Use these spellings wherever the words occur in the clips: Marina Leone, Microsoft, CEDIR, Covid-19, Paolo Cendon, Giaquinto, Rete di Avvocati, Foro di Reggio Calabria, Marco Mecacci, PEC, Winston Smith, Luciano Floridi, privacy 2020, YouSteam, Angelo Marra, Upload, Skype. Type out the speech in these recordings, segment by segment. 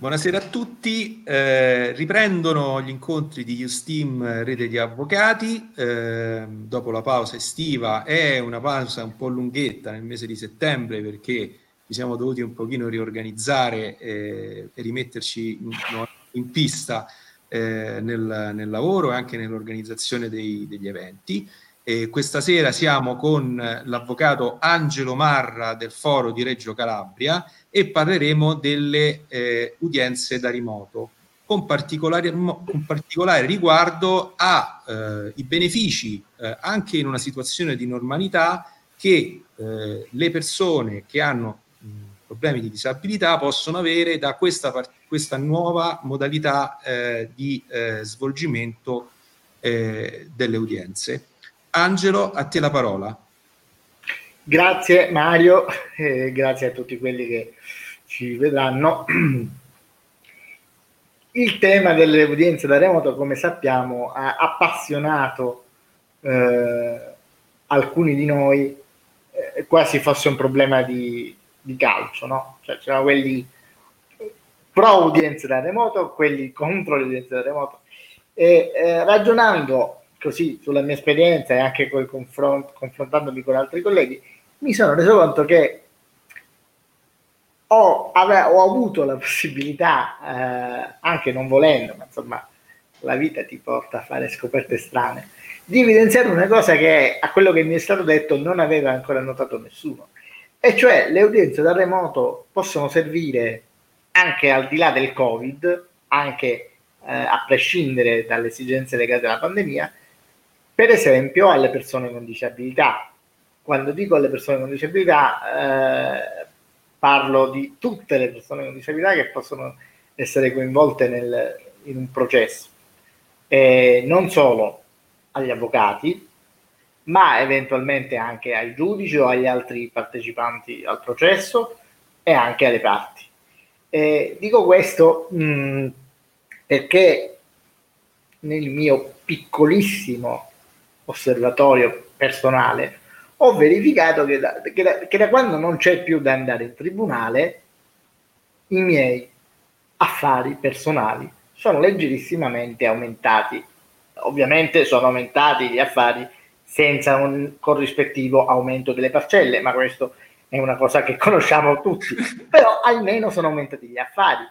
Buonasera a tutti, riprendono gli incontri di YouSteam Rete di Avvocati dopo la pausa estiva. È una pausa un po' lunghetta nel mese di settembre perché ci siamo dovuti un pochino riorganizzare e rimetterci in pista nel lavoro e anche nell'organizzazione degli eventi. E questa sera siamo con l'avvocato Angelo Marra del Foro di Reggio Calabria e parleremo delle udienze da remoto, con particolare riguardo ai benefici, anche in una situazione di normalità, che le persone che hanno problemi di disabilità possono avere da questa nuova modalità di svolgimento delle udienze. Angelo, a te la parola. Grazie Mario, grazie a tutti quelli che ci vedranno. Il tema delle udienze da remoto, come sappiamo, ha appassionato alcuni di noi quasi fosse un problema di calcio, no? Cioè, c'erano quelli pro udienze da remoto, quelli contro le udienze da remoto. E ragionando così sulla mia esperienza e anche confrontandomi con altri colleghi, mi sono reso conto che ho avuto la possibilità, anche non volendo, ma insomma la vita ti porta a fare scoperte strane, di evidenziare una cosa che, a quello che mi è stato detto, non aveva ancora notato nessuno, e cioè le udienze da remoto possono servire anche al di là del Covid, anche a prescindere dalle esigenze legate alla pandemia, per esempio alle persone con disabilità. Quando dico alle persone con disabilità, parlo di tutte le persone con disabilità che possono essere coinvolte in un processo, non solo agli avvocati, ma eventualmente anche ai giudici o agli altri partecipanti al processo e anche alle parti. Dico questo perché nel mio piccolissimo osservatorio personale ho verificato che da quando non c'è più da andare in tribunale, i miei affari personali sono leggerissimamente aumentati. Ovviamente sono aumentati gli affari senza un corrispettivo aumento delle parcelle, ma questo è una cosa che conosciamo tutti. Però almeno sono aumentati gli affari,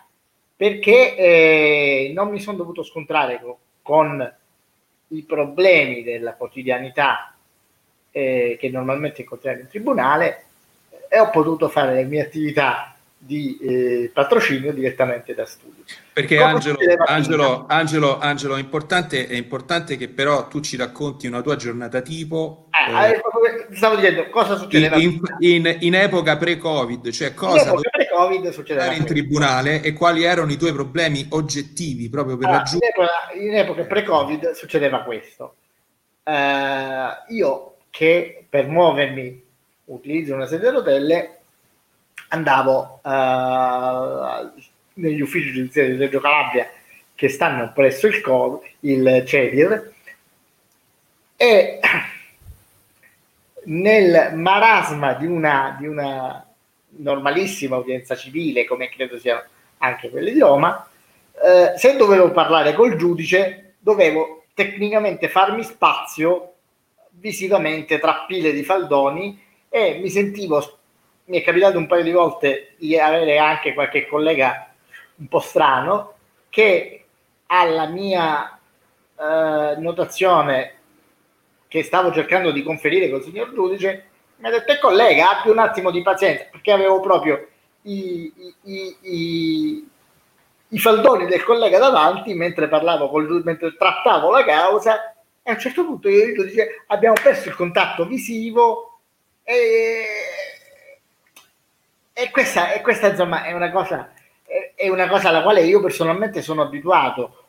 perché non mi sono dovuto scontrare con i problemi della quotidianità che normalmente incontriamo in tribunale, e ho potuto fare le mie attività di patrocinio direttamente da studio. Perché Angelo, è importante che però tu ci racconti una tua giornata tipo. Stavo dicendo cosa succedeva in epoca pre-Covid, cioè cosa pre-Covid succedeva in tribunale e quali erano i tuoi problemi oggettivi proprio per raggiungere. In epoca pre-Covid succedeva questo. Io, che per muovermi utilizzo una sedia a rotelle, andavo negli uffici giudiziari di Reggio Calabria che stanno presso il CEDIR, e nel marasma di una normalissima udienza civile, come credo siano anche quelle di Roma, se dovevo parlare col giudice dovevo tecnicamente farmi spazio visivamente tra pile di faldoni, e mi è capitato un paio di volte di avere anche qualche collega un po' strano che alla mia notazione che stavo cercando di conferire col signor giudice mi ha detto: collega, abbi un attimo di pazienza, perché avevo proprio i faldoni del collega davanti mentre parlavo mentre trattavo la causa, e a un certo punto il giudice: abbiamo perso il contatto visivo. E questa insomma è una cosa alla quale io personalmente sono abituato.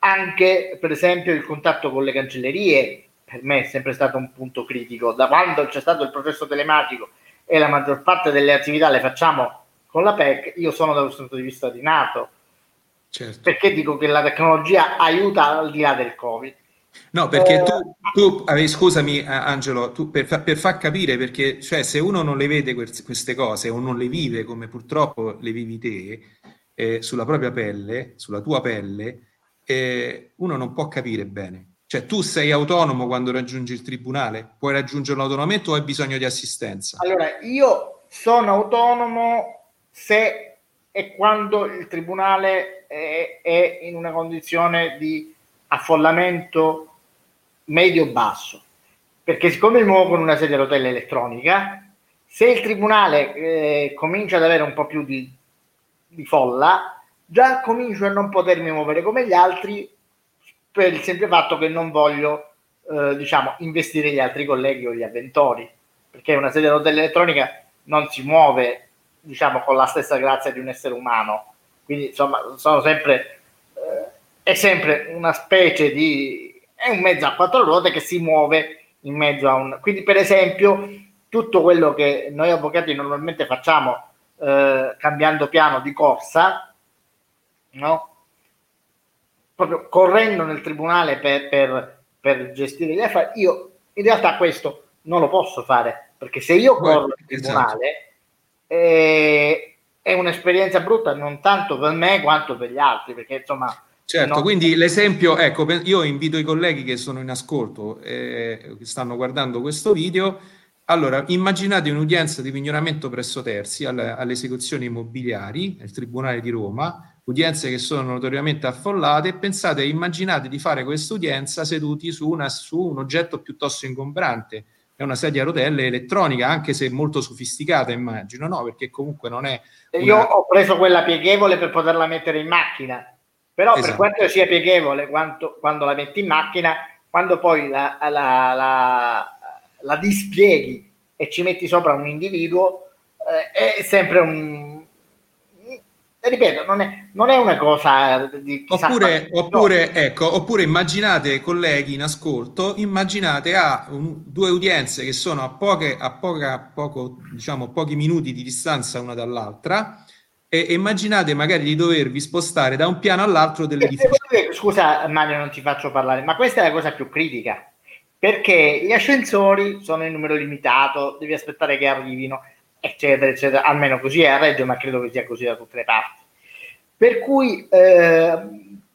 Anche per esempio il contatto con le cancellerie per me è sempre stato un punto critico. Da quando c'è stato il processo telematico e la maggior parte delle attività le facciamo con la PEC, io sono da questo punto di vista rinato. Certo. Perché dico che la tecnologia aiuta al di là del Covid. No, perché tu scusami Angelo, tu per far capire, perché cioè se uno non le vede queste cose o non le vive come purtroppo le vivi te, sulla propria pelle, sulla tua pelle, uno non può capire bene. Cioè, tu sei autonomo quando raggiungi il tribunale? Puoi raggiungerlo autonomamente o hai bisogno di assistenza? Allora, io sono autonomo se e quando il tribunale è in una condizione di affollamento medio-basso, perché siccome mi muovo con una sedia a rotelle elettronica, se il tribunale comincia ad avere un po' più di folla, già comincio a non potermi muovere come gli altri, per il semplice fatto che non voglio investire gli altri colleghi o gli avventori, perché una sedia a rotelle elettronica non si muove con la stessa grazia di un essere umano, quindi insomma è sempre una specie di, è un mezzo a quattro ruote che si muove in mezzo a un... Quindi, per esempio, tutto quello che noi avvocati normalmente facciamo cambiando piano di corsa, no? Proprio correndo nel tribunale per gestire gli affari, io in realtà questo non lo posso fare, perché se io corro nel tribunale è un'esperienza brutta non tanto per me quanto per gli altri, perché insomma... Certo, no. Quindi l'esempio, ecco, io invito i colleghi che sono in ascolto e che stanno guardando questo video, allora immaginate un'udienza di pignoramento presso terzi alle esecuzioni immobiliari, al Tribunale di Roma, udienze che sono notoriamente affollate, e pensate, immaginate di fare questa udienza seduti su un oggetto piuttosto ingombrante, è una sedia a rotelle elettronica, anche se molto sofisticata, immagino, no? Perché comunque non è... Io ho preso quella pieghevole per poterla mettere in macchina. Però esatto. Per quanto sia pieghevole quando la metti in macchina, quando poi la dispieghi e ci metti sopra un individuo, è sempre un... ripeto, non è una cosa di chissà oppure immaginate, colleghi in ascolto, immaginate due udienze che sono a pochi minuti di distanza una dall'altra, e immaginate magari di dovervi spostare da un piano all'altro dell'edificio. Scusa Mario, non ti faccio parlare, ma questa è la cosa più critica, perché gli ascensori sono in numero limitato, devi aspettare che arrivino, eccetera eccetera, almeno così è a Reggio, ma credo che sia così da tutte le parti, per cui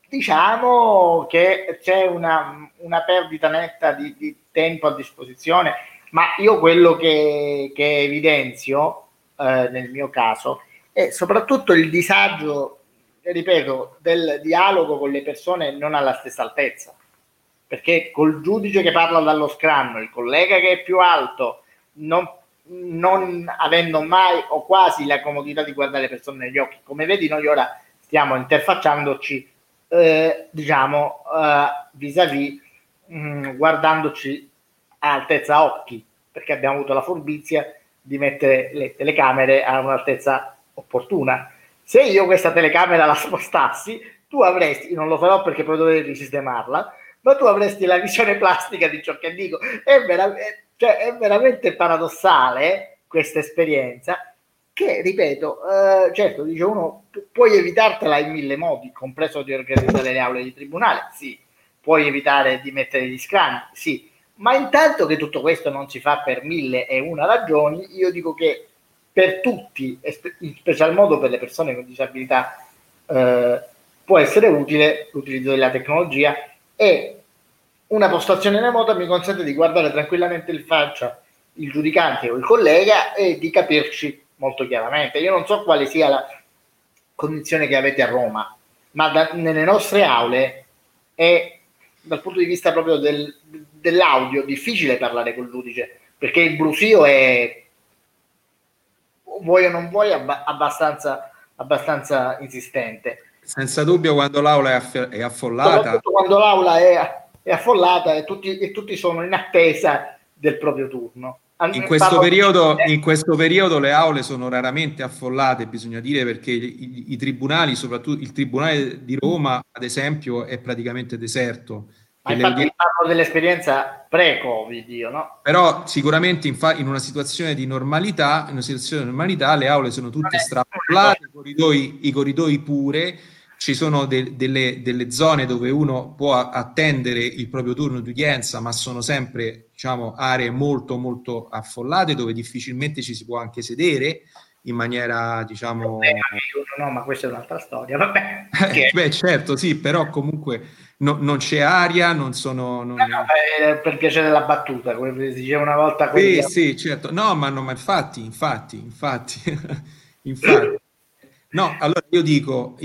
diciamo che c'è una perdita netta di tempo a disposizione. Ma io quello che evidenzio nel mio caso e soprattutto il disagio, ripeto, del dialogo con le persone non alla stessa altezza, perché col giudice che parla dallo scranno, il collega che è più alto, non avendo mai o quasi la comodità di guardare le persone negli occhi. Come vedi, noi ora stiamo interfacciandoci, vis-à-vis, guardandoci a altezza occhi, perché abbiamo avuto la furbizia di mettere le telecamere a un'altezza opportuna. Se io questa telecamera la spostassi, tu avresti, non lo farò perché poi dovrei risistemarla, ma tu avresti la visione plastica di ciò che dico. È veramente paradossale questa esperienza che, ripeto, certo, dice uno, puoi evitartela in mille modi, compreso di organizzare le aule di tribunale, sì, puoi evitare di mettere gli scranni, sì, ma intanto che tutto questo non si fa per 1001 ragioni, io dico che per tutti, in special modo per le persone con disabilità, può essere utile l'utilizzo della tecnologia, e una postazione remota mi consente di guardare tranquillamente in faccia il giudicante o il collega e di capirci molto chiaramente. Io non so quale sia la condizione che avete a Roma, ma nelle nostre aule è, dal punto di vista proprio dell'audio, difficile parlare col giudice, perché il brusio è... vuoi o non vuoi abbastanza insistente, senza dubbio, quando l'aula è affollata, soprattutto quando l'aula è affollata e tutti sono in attesa del proprio turno. In questo periodo le aule sono raramente affollate, bisogna dire, perché i tribunali, soprattutto il Tribunale di Roma ad esempio, è praticamente deserto. Ma infatti parlo dell'esperienza pre-Covid, no? Però sicuramente in una situazione di normalità, le aule sono tutte strappolate, i corridoi pure, ci sono delle zone dove uno può attendere il proprio turno di udienza, ma sono sempre, diciamo, aree molto molto affollate dove difficilmente ci si può anche sedere in maniera, diciamo... No, ma questa è un'altra storia, vabbè. Beh, certo, sì, però comunque non c'è aria, non sono... per piacere la battuta, come si diceva una volta... Sì, sì, certo. No, ma infatti. No, allora io dico,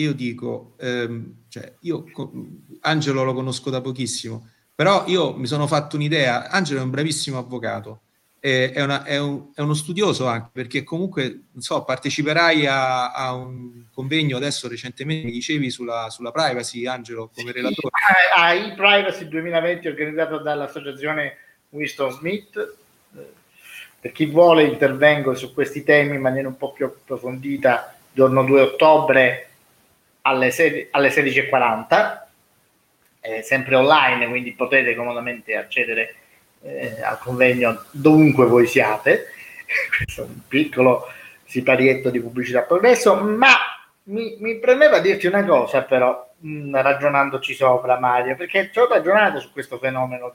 Angelo lo conosco da pochissimo, però io mi sono fatto un'idea. Angelo è un bravissimo avvocato, è uno studioso anche, perché comunque, non so, parteciperai a un convegno adesso recentemente, mi dicevi, sulla privacy, Angelo, come relatore. Il privacy 2020 organizzato dall'associazione Winston Smith. Per chi vuole intervengo su questi temi in maniera un po' più approfondita giorno 2 ottobre alle 16.40, sempre online, quindi potete comodamente accedere al convegno dovunque voi siate. Questo è un piccolo siparietto di pubblicità progresso, ma mi premeva dirti una cosa, però, ragionandoci sopra, Mario, perché ci ho ragionato su questo fenomeno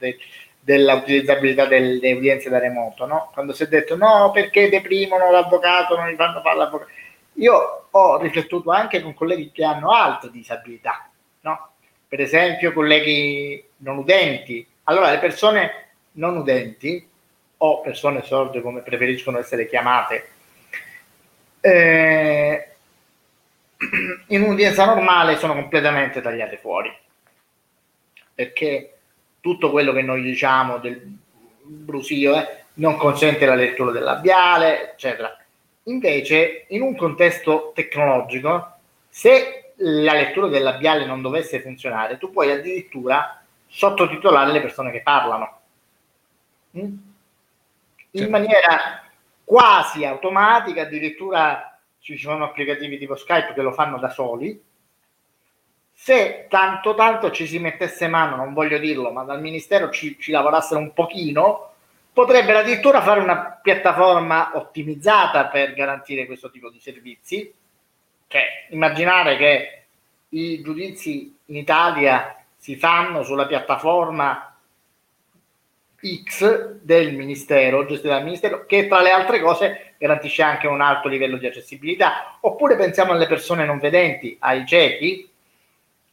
della utilizzabilità delle udienze da remoto, no? Quando si è detto no, perché deprimono l'avvocato, non gli fanno fare l'avvocato. Io ho riflettuto anche con colleghi che hanno altre disabilità, no? Per esempio colleghi non udenti. Allora, le persone non udenti o persone sorde, come preferiscono essere chiamate, in un'udienza normale sono completamente tagliate fuori, perché tutto quello che noi diciamo del brusio non consente la lettura del labiale, eccetera. Invece, in un contesto tecnologico, se la lettura del labiale non dovesse funzionare, tu puoi addirittura sottotitolare le persone che parlano, in maniera quasi automatica. Addirittura ci sono applicativi tipo Skype che lo fanno da soli. Se tanto ci si mettesse mano, non voglio dirlo, ma dal Ministero ci lavorassero un pochino, potrebbero addirittura fare una piattaforma ottimizzata per garantire questo tipo di servizi. Cioè, immaginare che i giudizi in Italia si fanno sulla piattaforma X del Ministero, gestita dal Ministero, che tra le altre cose garantisce anche un alto livello di accessibilità. Oppure pensiamo alle persone non vedenti, ai ciechi,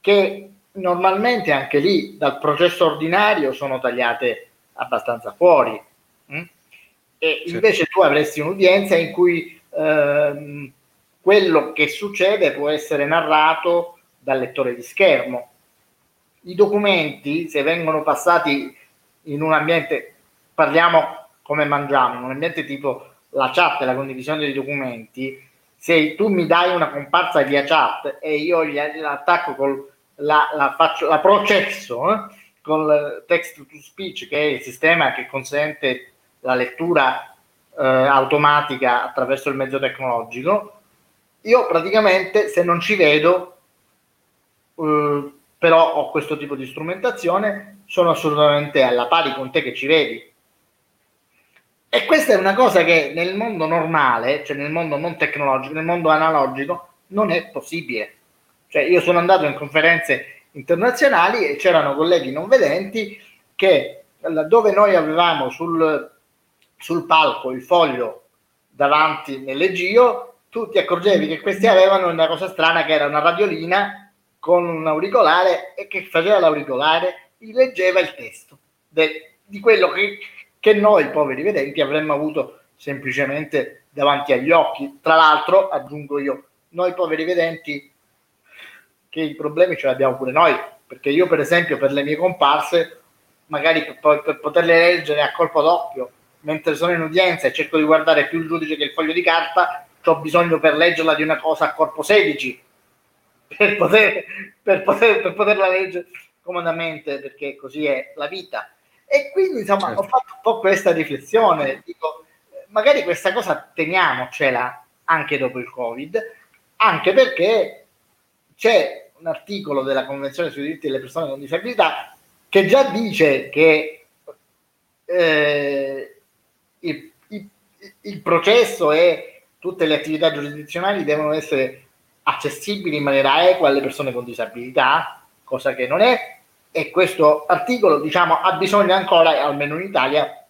che normalmente anche lì dal processo ordinario sono tagliate abbastanza fuori. E invece tu avresti un'udienza in cui quello che succede può essere narrato dal lettore di schermo. I documenti, se vengono passati in un ambiente, parliamo come mangiamo, in un ambiente tipo la chat e la condivisione dei documenti, se tu mi dai una comparsa via chat e io l'attacco con la processo con il text to speech, che è il sistema che consente la lettura automatica attraverso il mezzo tecnologico, io praticamente, se non ci vedo, però ho questo tipo di strumentazione, sono assolutamente alla pari con te che ci vedi. E questa è una cosa che nel mondo normale, cioè nel mondo non tecnologico, nel mondo analogico, non è possibile. Cioè, io sono andato in conferenze internazionali e c'erano colleghi non vedenti che, laddove noi avevamo sul palco il foglio davanti nell'eggio, tu ti accorgevi che questi avevano una cosa strana, che era una radiolina con un auricolare, e che faceva l'auricolare, leggeva il testo di quello che noi poveri vedenti avremmo avuto semplicemente davanti agli occhi. Tra l'altro, aggiungo io, noi poveri vedenti che i problemi ce li abbiamo pure noi, perché io, per esempio, per le mie comparse, magari per poterle leggere a colpo d'occhio, mentre sono in udienza e cerco di guardare più il giudice che il foglio di carta, ho bisogno per leggerla di una cosa a corpo 16 per poterla leggere comodamente, perché così è la vita. E quindi, insomma, certo, ho fatto un po' questa riflessione. Dico, magari questa cosa teniamocela anche dopo il Covid, anche perché c'è un articolo della Convenzione sui diritti delle persone con disabilità che già dice che il processo e tutte le attività giurisdizionali devono essere accessibili in maniera equa alle persone con disabilità, cosa che non è, e questo articolo, diciamo, ha bisogno ancora, almeno in Italia,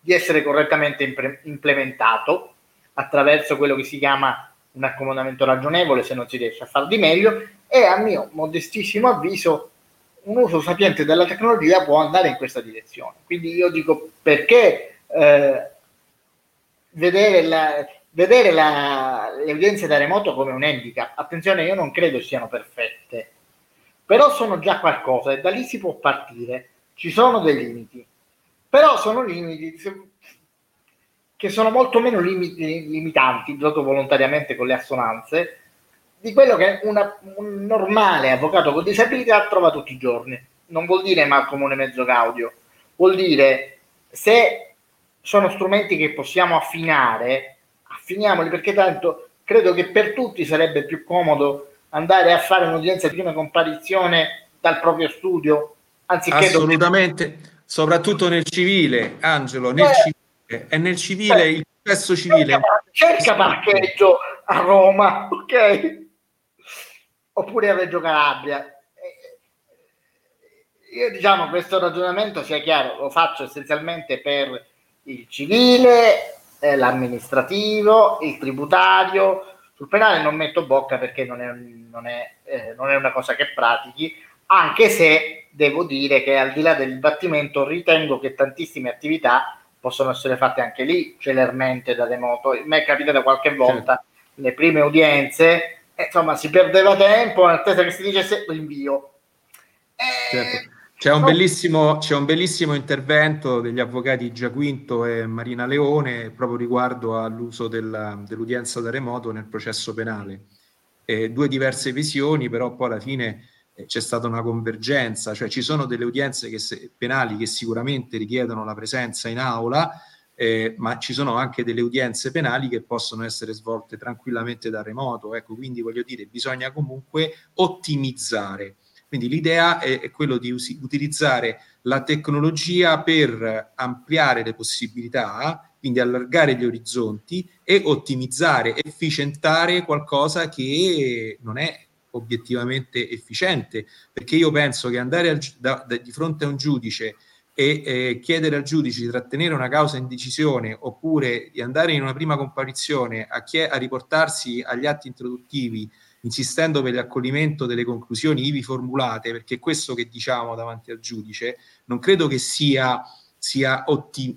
di essere correttamente implementato attraverso quello che si chiama un accomodamento ragionevole, se non si riesce a far di meglio, e a mio modestissimo avviso un uso sapiente della tecnologia può andare in questa direzione. Quindi io dico, perché vedere le udienze da remoto come un handicap? Attenzione, io non credo siano perfette, però sono già qualcosa e da lì si può partire. Ci sono dei limiti, però sono limiti che sono molto meno limitanti, gioco volontariamente con le assonanze, di quello che un normale avvocato con disabilità trova tutti i giorni. Non vuol dire mal comune mezzo gaudio, vuol dire, se sono strumenti che possiamo affinare, affiniamoli, perché tanto credo che per tutti sarebbe più comodo andare a fare un'udienza di una comparizione dal proprio studio, anziché... Assolutamente, soprattutto nel civile, Angelo, nel civile, il processo civile. Cerca parcheggio a Roma, ok? Oppure a Reggio Calabria. Io, diciamo, questo ragionamento, sia chiaro, lo faccio essenzialmente per il civile, l'amministrativo, il tributario. Sul penale non metto bocca, perché non è una cosa che pratichi, anche se devo dire che, al di là del dibattimento, ritengo che tantissime attività possono essere fatte anche lì celermente da remoto. A me è capitato qualche volta, le prime udienze, insomma, si perdeva tempo in attesa che si dicesse rinvio. Certo. C'è un bellissimo intervento degli avvocati Giaquinto e Marina Leone proprio riguardo all'uso dell'udienza da remoto nel processo penale. Due diverse visioni, però poi alla fine c'è stata una convergenza, cioè ci sono delle udienze penali che sicuramente richiedono la presenza in aula, ma ci sono anche delle udienze penali che possono essere svolte tranquillamente da remoto. Ecco, quindi voglio dire, bisogna comunque ottimizzare. Quindi l'idea è quello di utilizzare la tecnologia per ampliare le possibilità, quindi allargare gli orizzonti e ottimizzare, efficientare qualcosa che non è obiettivamente efficiente, perché io penso che andare di fronte a un giudice e chiedere al giudice di trattenere una causa in decisione, oppure di andare in una prima comparizione a riportarsi agli atti introduttivi, insistendo per l'accoglimento delle conclusioni ivi formulate, perché questo che diciamo davanti al giudice non credo che sia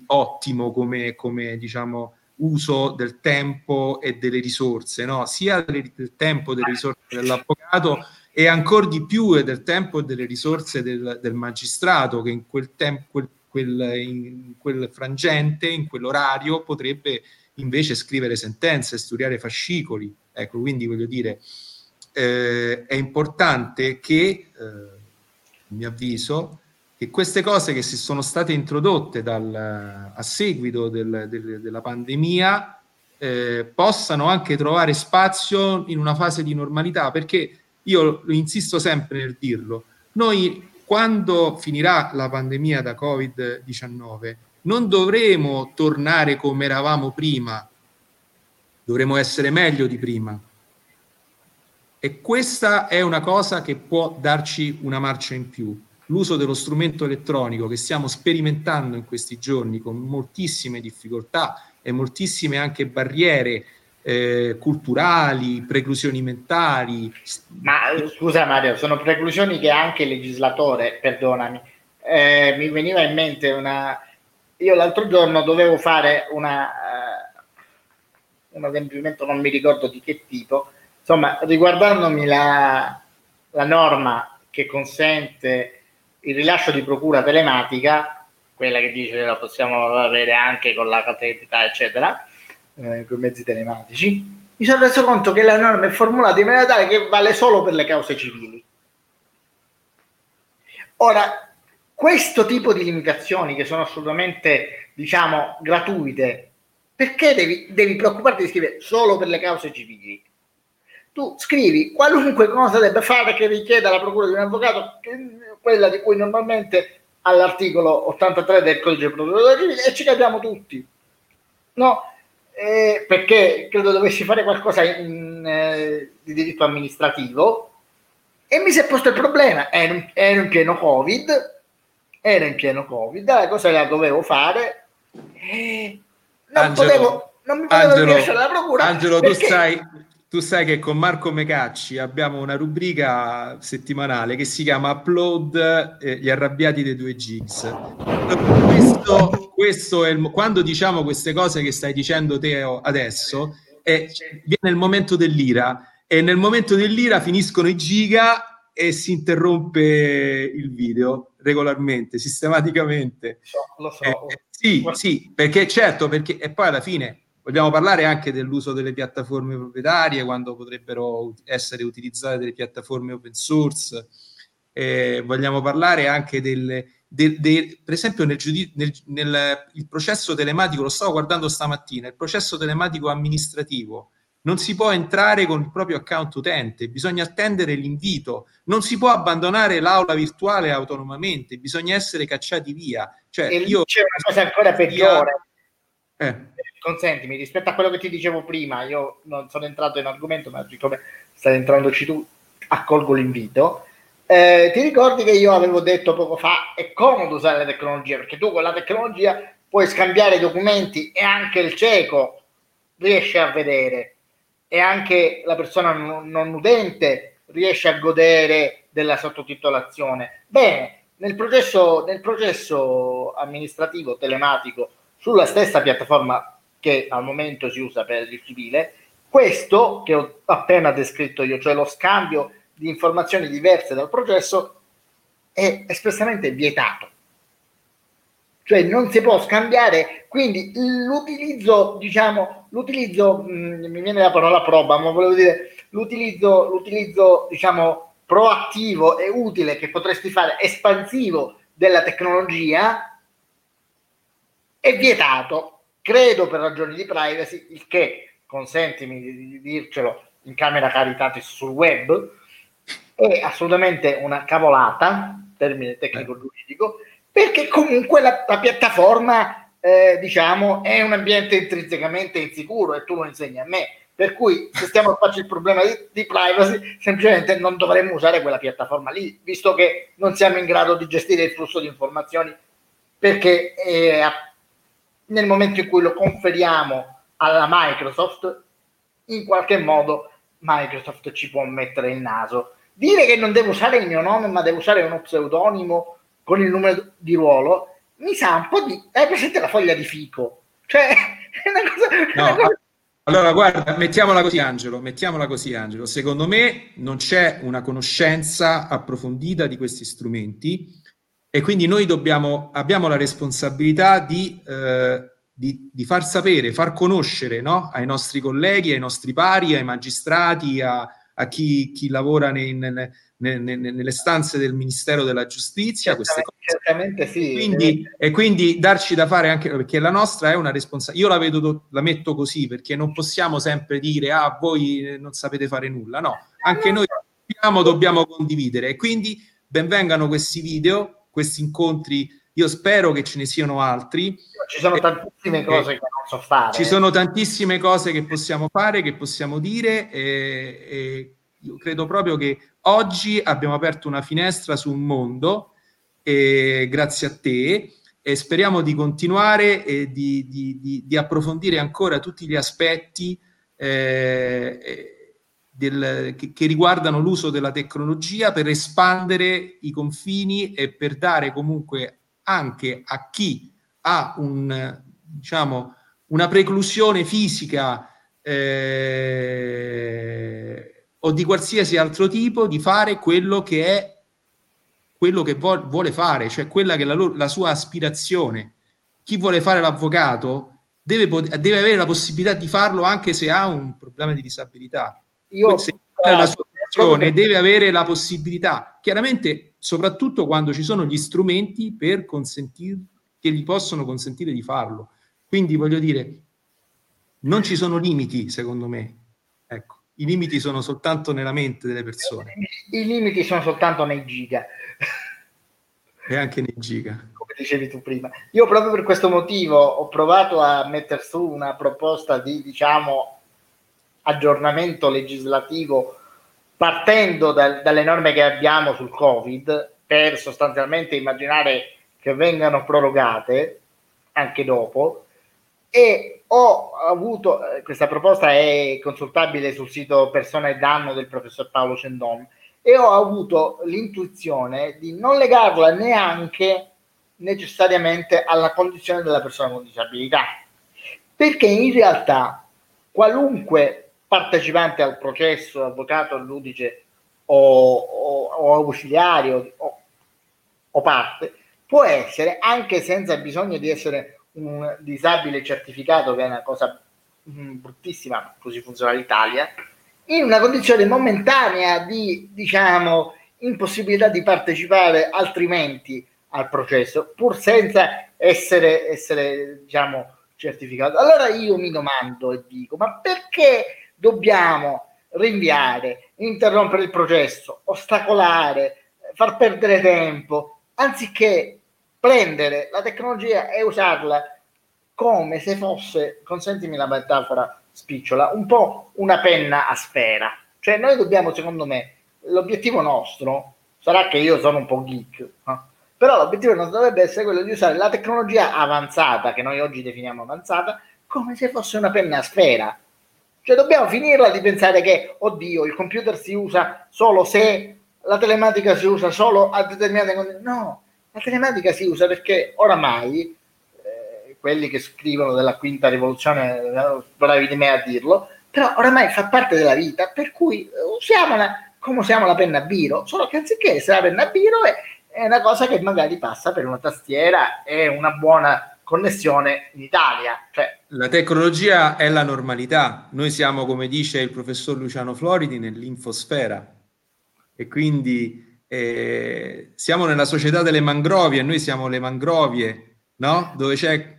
ottimo come diciamo uso del tempo e delle risorse, no? Sia del tempo e delle risorse dell'avvocato, e ancor di più del tempo e delle risorse del magistrato, che in quel tempo, in quel frangente, in quell'orario, potrebbe invece scrivere sentenze, studiare fascicoli. Ecco, quindi voglio dire, è importante che, a mio avviso, che queste cose che si sono state introdotte a seguito della pandemia possano anche trovare spazio in una fase di normalità, perché io insisto sempre nel dirlo: noi, quando finirà la pandemia da Covid-19, non dovremo tornare come eravamo prima, dovremo essere meglio di prima, e questa è una cosa che può darci una marcia in più. L'uso dello strumento elettronico che stiamo sperimentando in questi giorni, con moltissime difficoltà e moltissime anche barriere culturali, preclusioni mentali. Ma scusa Mario, sono preclusioni che anche il legislatore, perdonami, mi veniva in mente io l'altro giorno dovevo fare un adempimento, non mi ricordo di che tipo, insomma, riguardandomi la norma che consente il rilascio di procura telematica, quella che dice che la possiamo avere anche con la catalità, eccetera, con i mezzi telematici, mi sono reso conto che la norma è formulata in maniera tale che vale solo per le cause civili. Ora, questo tipo di limitazioni, che sono assolutamente, diciamo, gratuite, perché devi preoccuparti di scrivere solo per le cause civili? Tu scrivi qualunque cosa debba fare che richieda la procura di un avvocato, quella di cui normalmente all'articolo 83 del codice di procedura civile, e ci capiamo tutti, no? perché credo dovessi fare qualcosa di diritto amministrativo, e mi si è posto il problema, ero in pieno Covid, cosa la dovevo fare, non mi potevo lasciare la procura. Angelo, perché... tu sai che con Marco Mecacci abbiamo una rubrica settimanale che si chiama Upload, gli arrabbiati dei 2 gigs. Questo è quando diciamo queste cose che stai dicendo te adesso, viene il momento dell'ira, e nel momento dell'ira finiscono i giga e si interrompe il video regolarmente, sistematicamente. Lo so. Sì, perché certo, perché e poi alla fine... Vogliamo parlare anche dell'uso delle piattaforme proprietarie, quando potrebbero essere utilizzate delle piattaforme open source. Vogliamo parlare anche per esempio nel processo telematico, lo stavo guardando stamattina, il processo telematico amministrativo. Non si può entrare con il proprio account utente, bisogna attendere l'invito, non si può abbandonare l'aula virtuale autonomamente, bisogna essere cacciati via. Cioè, c'è una cosa ancora peggiore. Consentimi, rispetto a quello che ti dicevo prima, io non sono entrato in argomento, ma siccome stai entrandoci tu, accolgo l'invito. Ti ricordi che io avevo detto poco fa, è comodo usare la tecnologia, perché tu con la tecnologia puoi scambiare documenti e anche il cieco riesce a vedere, e anche la persona non udente riesce a godere della sottotitolazione. Bene, nel processo amministrativo telematico, sulla stessa piattaforma che al momento si usa per il civile, questo che ho appena descritto io, cioè lo scambio di informazioni diverse dal processo, è espressamente vietato. Cioè non si può scambiare, quindi l'utilizzo, mi viene la parola proba, ma volevo dire l'utilizzo diciamo proattivo e utile che potresti fare, espansivo della tecnologia, è vietato, credo per ragioni di privacy, il che, consentimi di dircelo in camera caritatis sul web, è assolutamente una cavolata, termine tecnico-giuridico, perché comunque la piattaforma, diciamo, è un ambiente intrinsecamente insicuro, e tu lo insegni a me, per cui se stiamo a farci il problema di privacy, semplicemente non dovremmo usare quella piattaforma lì, visto che non siamo in grado di gestire il flusso di informazioni, perché nel momento in cui lo conferiamo alla Microsoft, in qualche modo Microsoft ci può mettere il naso. Dire che non devo usare il mio nome, ma devo usare uno pseudonimo con il numero di ruolo, mi sa un po' di... Hai presente la foglia di fico? Cioè, è una cosa... No. È una cosa... Allora, guarda, mettiamola così, Angelo. Secondo me non c'è una conoscenza approfondita di questi strumenti, e quindi noi abbiamo la responsabilità di far sapere, far conoscere, no? Ai nostri colleghi, ai nostri pari, ai magistrati, a chi lavora nelle stanze del Ministero della Giustizia, certamente, queste cose. Certamente sì. Quindi darci da fare anche, perché la nostra è una responsabilità. Io la metto così, perché non possiamo sempre dire voi non sapete fare nulla, no. Anche noi dobbiamo condividere, e quindi benvengano questi video, questi incontri. Io spero che ce ne siano altri. Ci sono tantissime cose che non so fare. Ci sono tantissime cose che possiamo fare, che possiamo dire, e io credo proprio che oggi abbiamo aperto una finestra su un mondo, grazie a te, e speriamo di continuare e di approfondire ancora tutti gli aspetti che riguardano l'uso della tecnologia per espandere i confini e per dare comunque anche a chi ha una preclusione fisica o di qualsiasi altro tipo, di fare quello che vuole fare, cioè quella che è la sua aspirazione. Chi vuole fare l'avvocato deve avere la possibilità di farlo, anche se ha un problema di disabilità. La sua azione deve avere la possibilità, chiaramente, soprattutto quando ci sono gli strumenti per che gli possono consentire di farlo. Quindi voglio dire, non ci sono limiti, secondo me. Ecco, i limiti sono soltanto nella mente delle persone. I limiti sono soltanto nei giga. E anche nei giga. che dicevi tu prima. Io proprio per questo motivo ho provato a mettere su una proposta di, diciamo, aggiornamento legislativo partendo dalle norme che abbiamo sul Covid, per sostanzialmente immaginare che vengano prorogate anche dopo, e ho avuto, questa proposta è consultabile sul sito Persona e Danno del professor Paolo Cendon, e ho avuto l'intuizione di non legarla neanche necessariamente alla condizione della persona con disabilità, perché in realtà qualunque partecipante al processo, avvocato, giudice o ausiliario o parte, può essere, anche senza bisogno di essere un disabile certificato, che è una cosa bruttissima, così funziona l'Italia, in una condizione momentanea di, diciamo, impossibilità di partecipare altrimenti al processo, pur senza essere diciamo, certificato. Allora io mi domando e dico, ma perché dobbiamo rinviare, interrompere il processo, ostacolare, far perdere tempo, anziché prendere la tecnologia e usarla come se fosse, consentimi la metafora spicciola, un po' una penna a sfera. Cioè noi dobbiamo, secondo me, l'obiettivo nostro, sarà che io sono un po' geek, no? Però l'obiettivo nostro dovrebbe essere quello di usare la tecnologia avanzata, che noi oggi definiamo avanzata, come se fosse una penna a sfera. Cioè dobbiamo finirla di pensare che, oddio, il computer si usa solo se, la telematica si usa solo a determinate condizioni. No, la telematica si usa perché oramai quelli che scrivono della quinta rivoluzione, bravi di me a dirlo, però oramai fa parte della vita, per cui usiamola come usiamo la penna a biro, solo che anziché essere la penna a biro è una cosa che magari passa per una tastiera e una buona connessione in Italia. Cioè, la tecnologia è la normalità. Noi siamo, come dice il professor Luciano Floridi, nell'infosfera, e quindi siamo nella società delle mangrovie, noi siamo le mangrovie, no? Dove c'è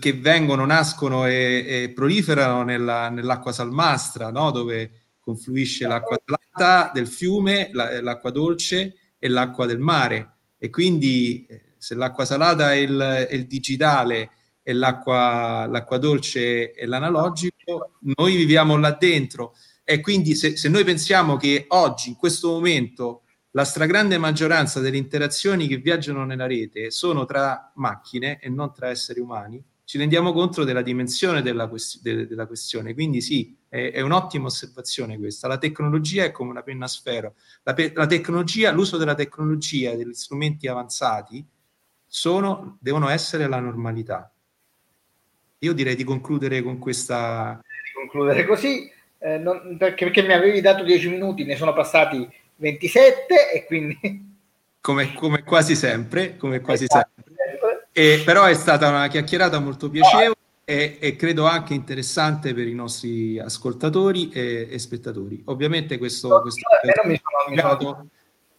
che vengono, nascono e proliferano nell'acqua salmastra, no? Dove confluisce l'acqua salata del fiume, l'acqua dolce e l'acqua del mare, e quindi se l'acqua salata è il digitale e l'acqua dolce è l'analogico, noi viviamo là dentro. E quindi se noi pensiamo che oggi, in questo momento, la stragrande maggioranza delle interazioni che viaggiano nella rete sono tra macchine e non tra esseri umani, ci rendiamo conto della dimensione della questione. Quindi sì, è un'ottima osservazione questa. La tecnologia è come una penna a sfera. La tecnologia, l'uso della tecnologia, degli strumenti avanzati, devono essere la normalità. Io direi di concludere con questa... Concludere così, perché mi avevi dato 10 minuti, ne sono passati 27 e quindi... Come quasi sempre, sempre. Però è stata una chiacchierata molto piacevole e credo anche interessante per i nostri ascoltatori e spettatori. Ovviamente questo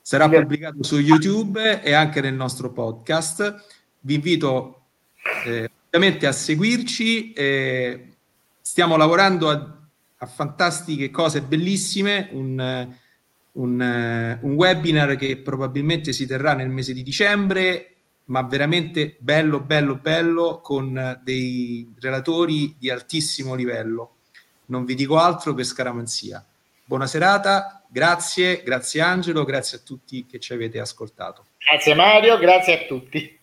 sarà pubblicato su YouTube e anche nel nostro podcast. Vi invito ovviamente a seguirci. Stiamo lavorando a fantastiche cose bellissime, un webinar che probabilmente si terrà nel mese di dicembre, ma veramente bello, con dei relatori di altissimo livello. Non vi dico altro per scaramanzia. Buona serata, grazie Angelo, grazie a tutti che ci avete ascoltato. Grazie Mario, grazie a tutti.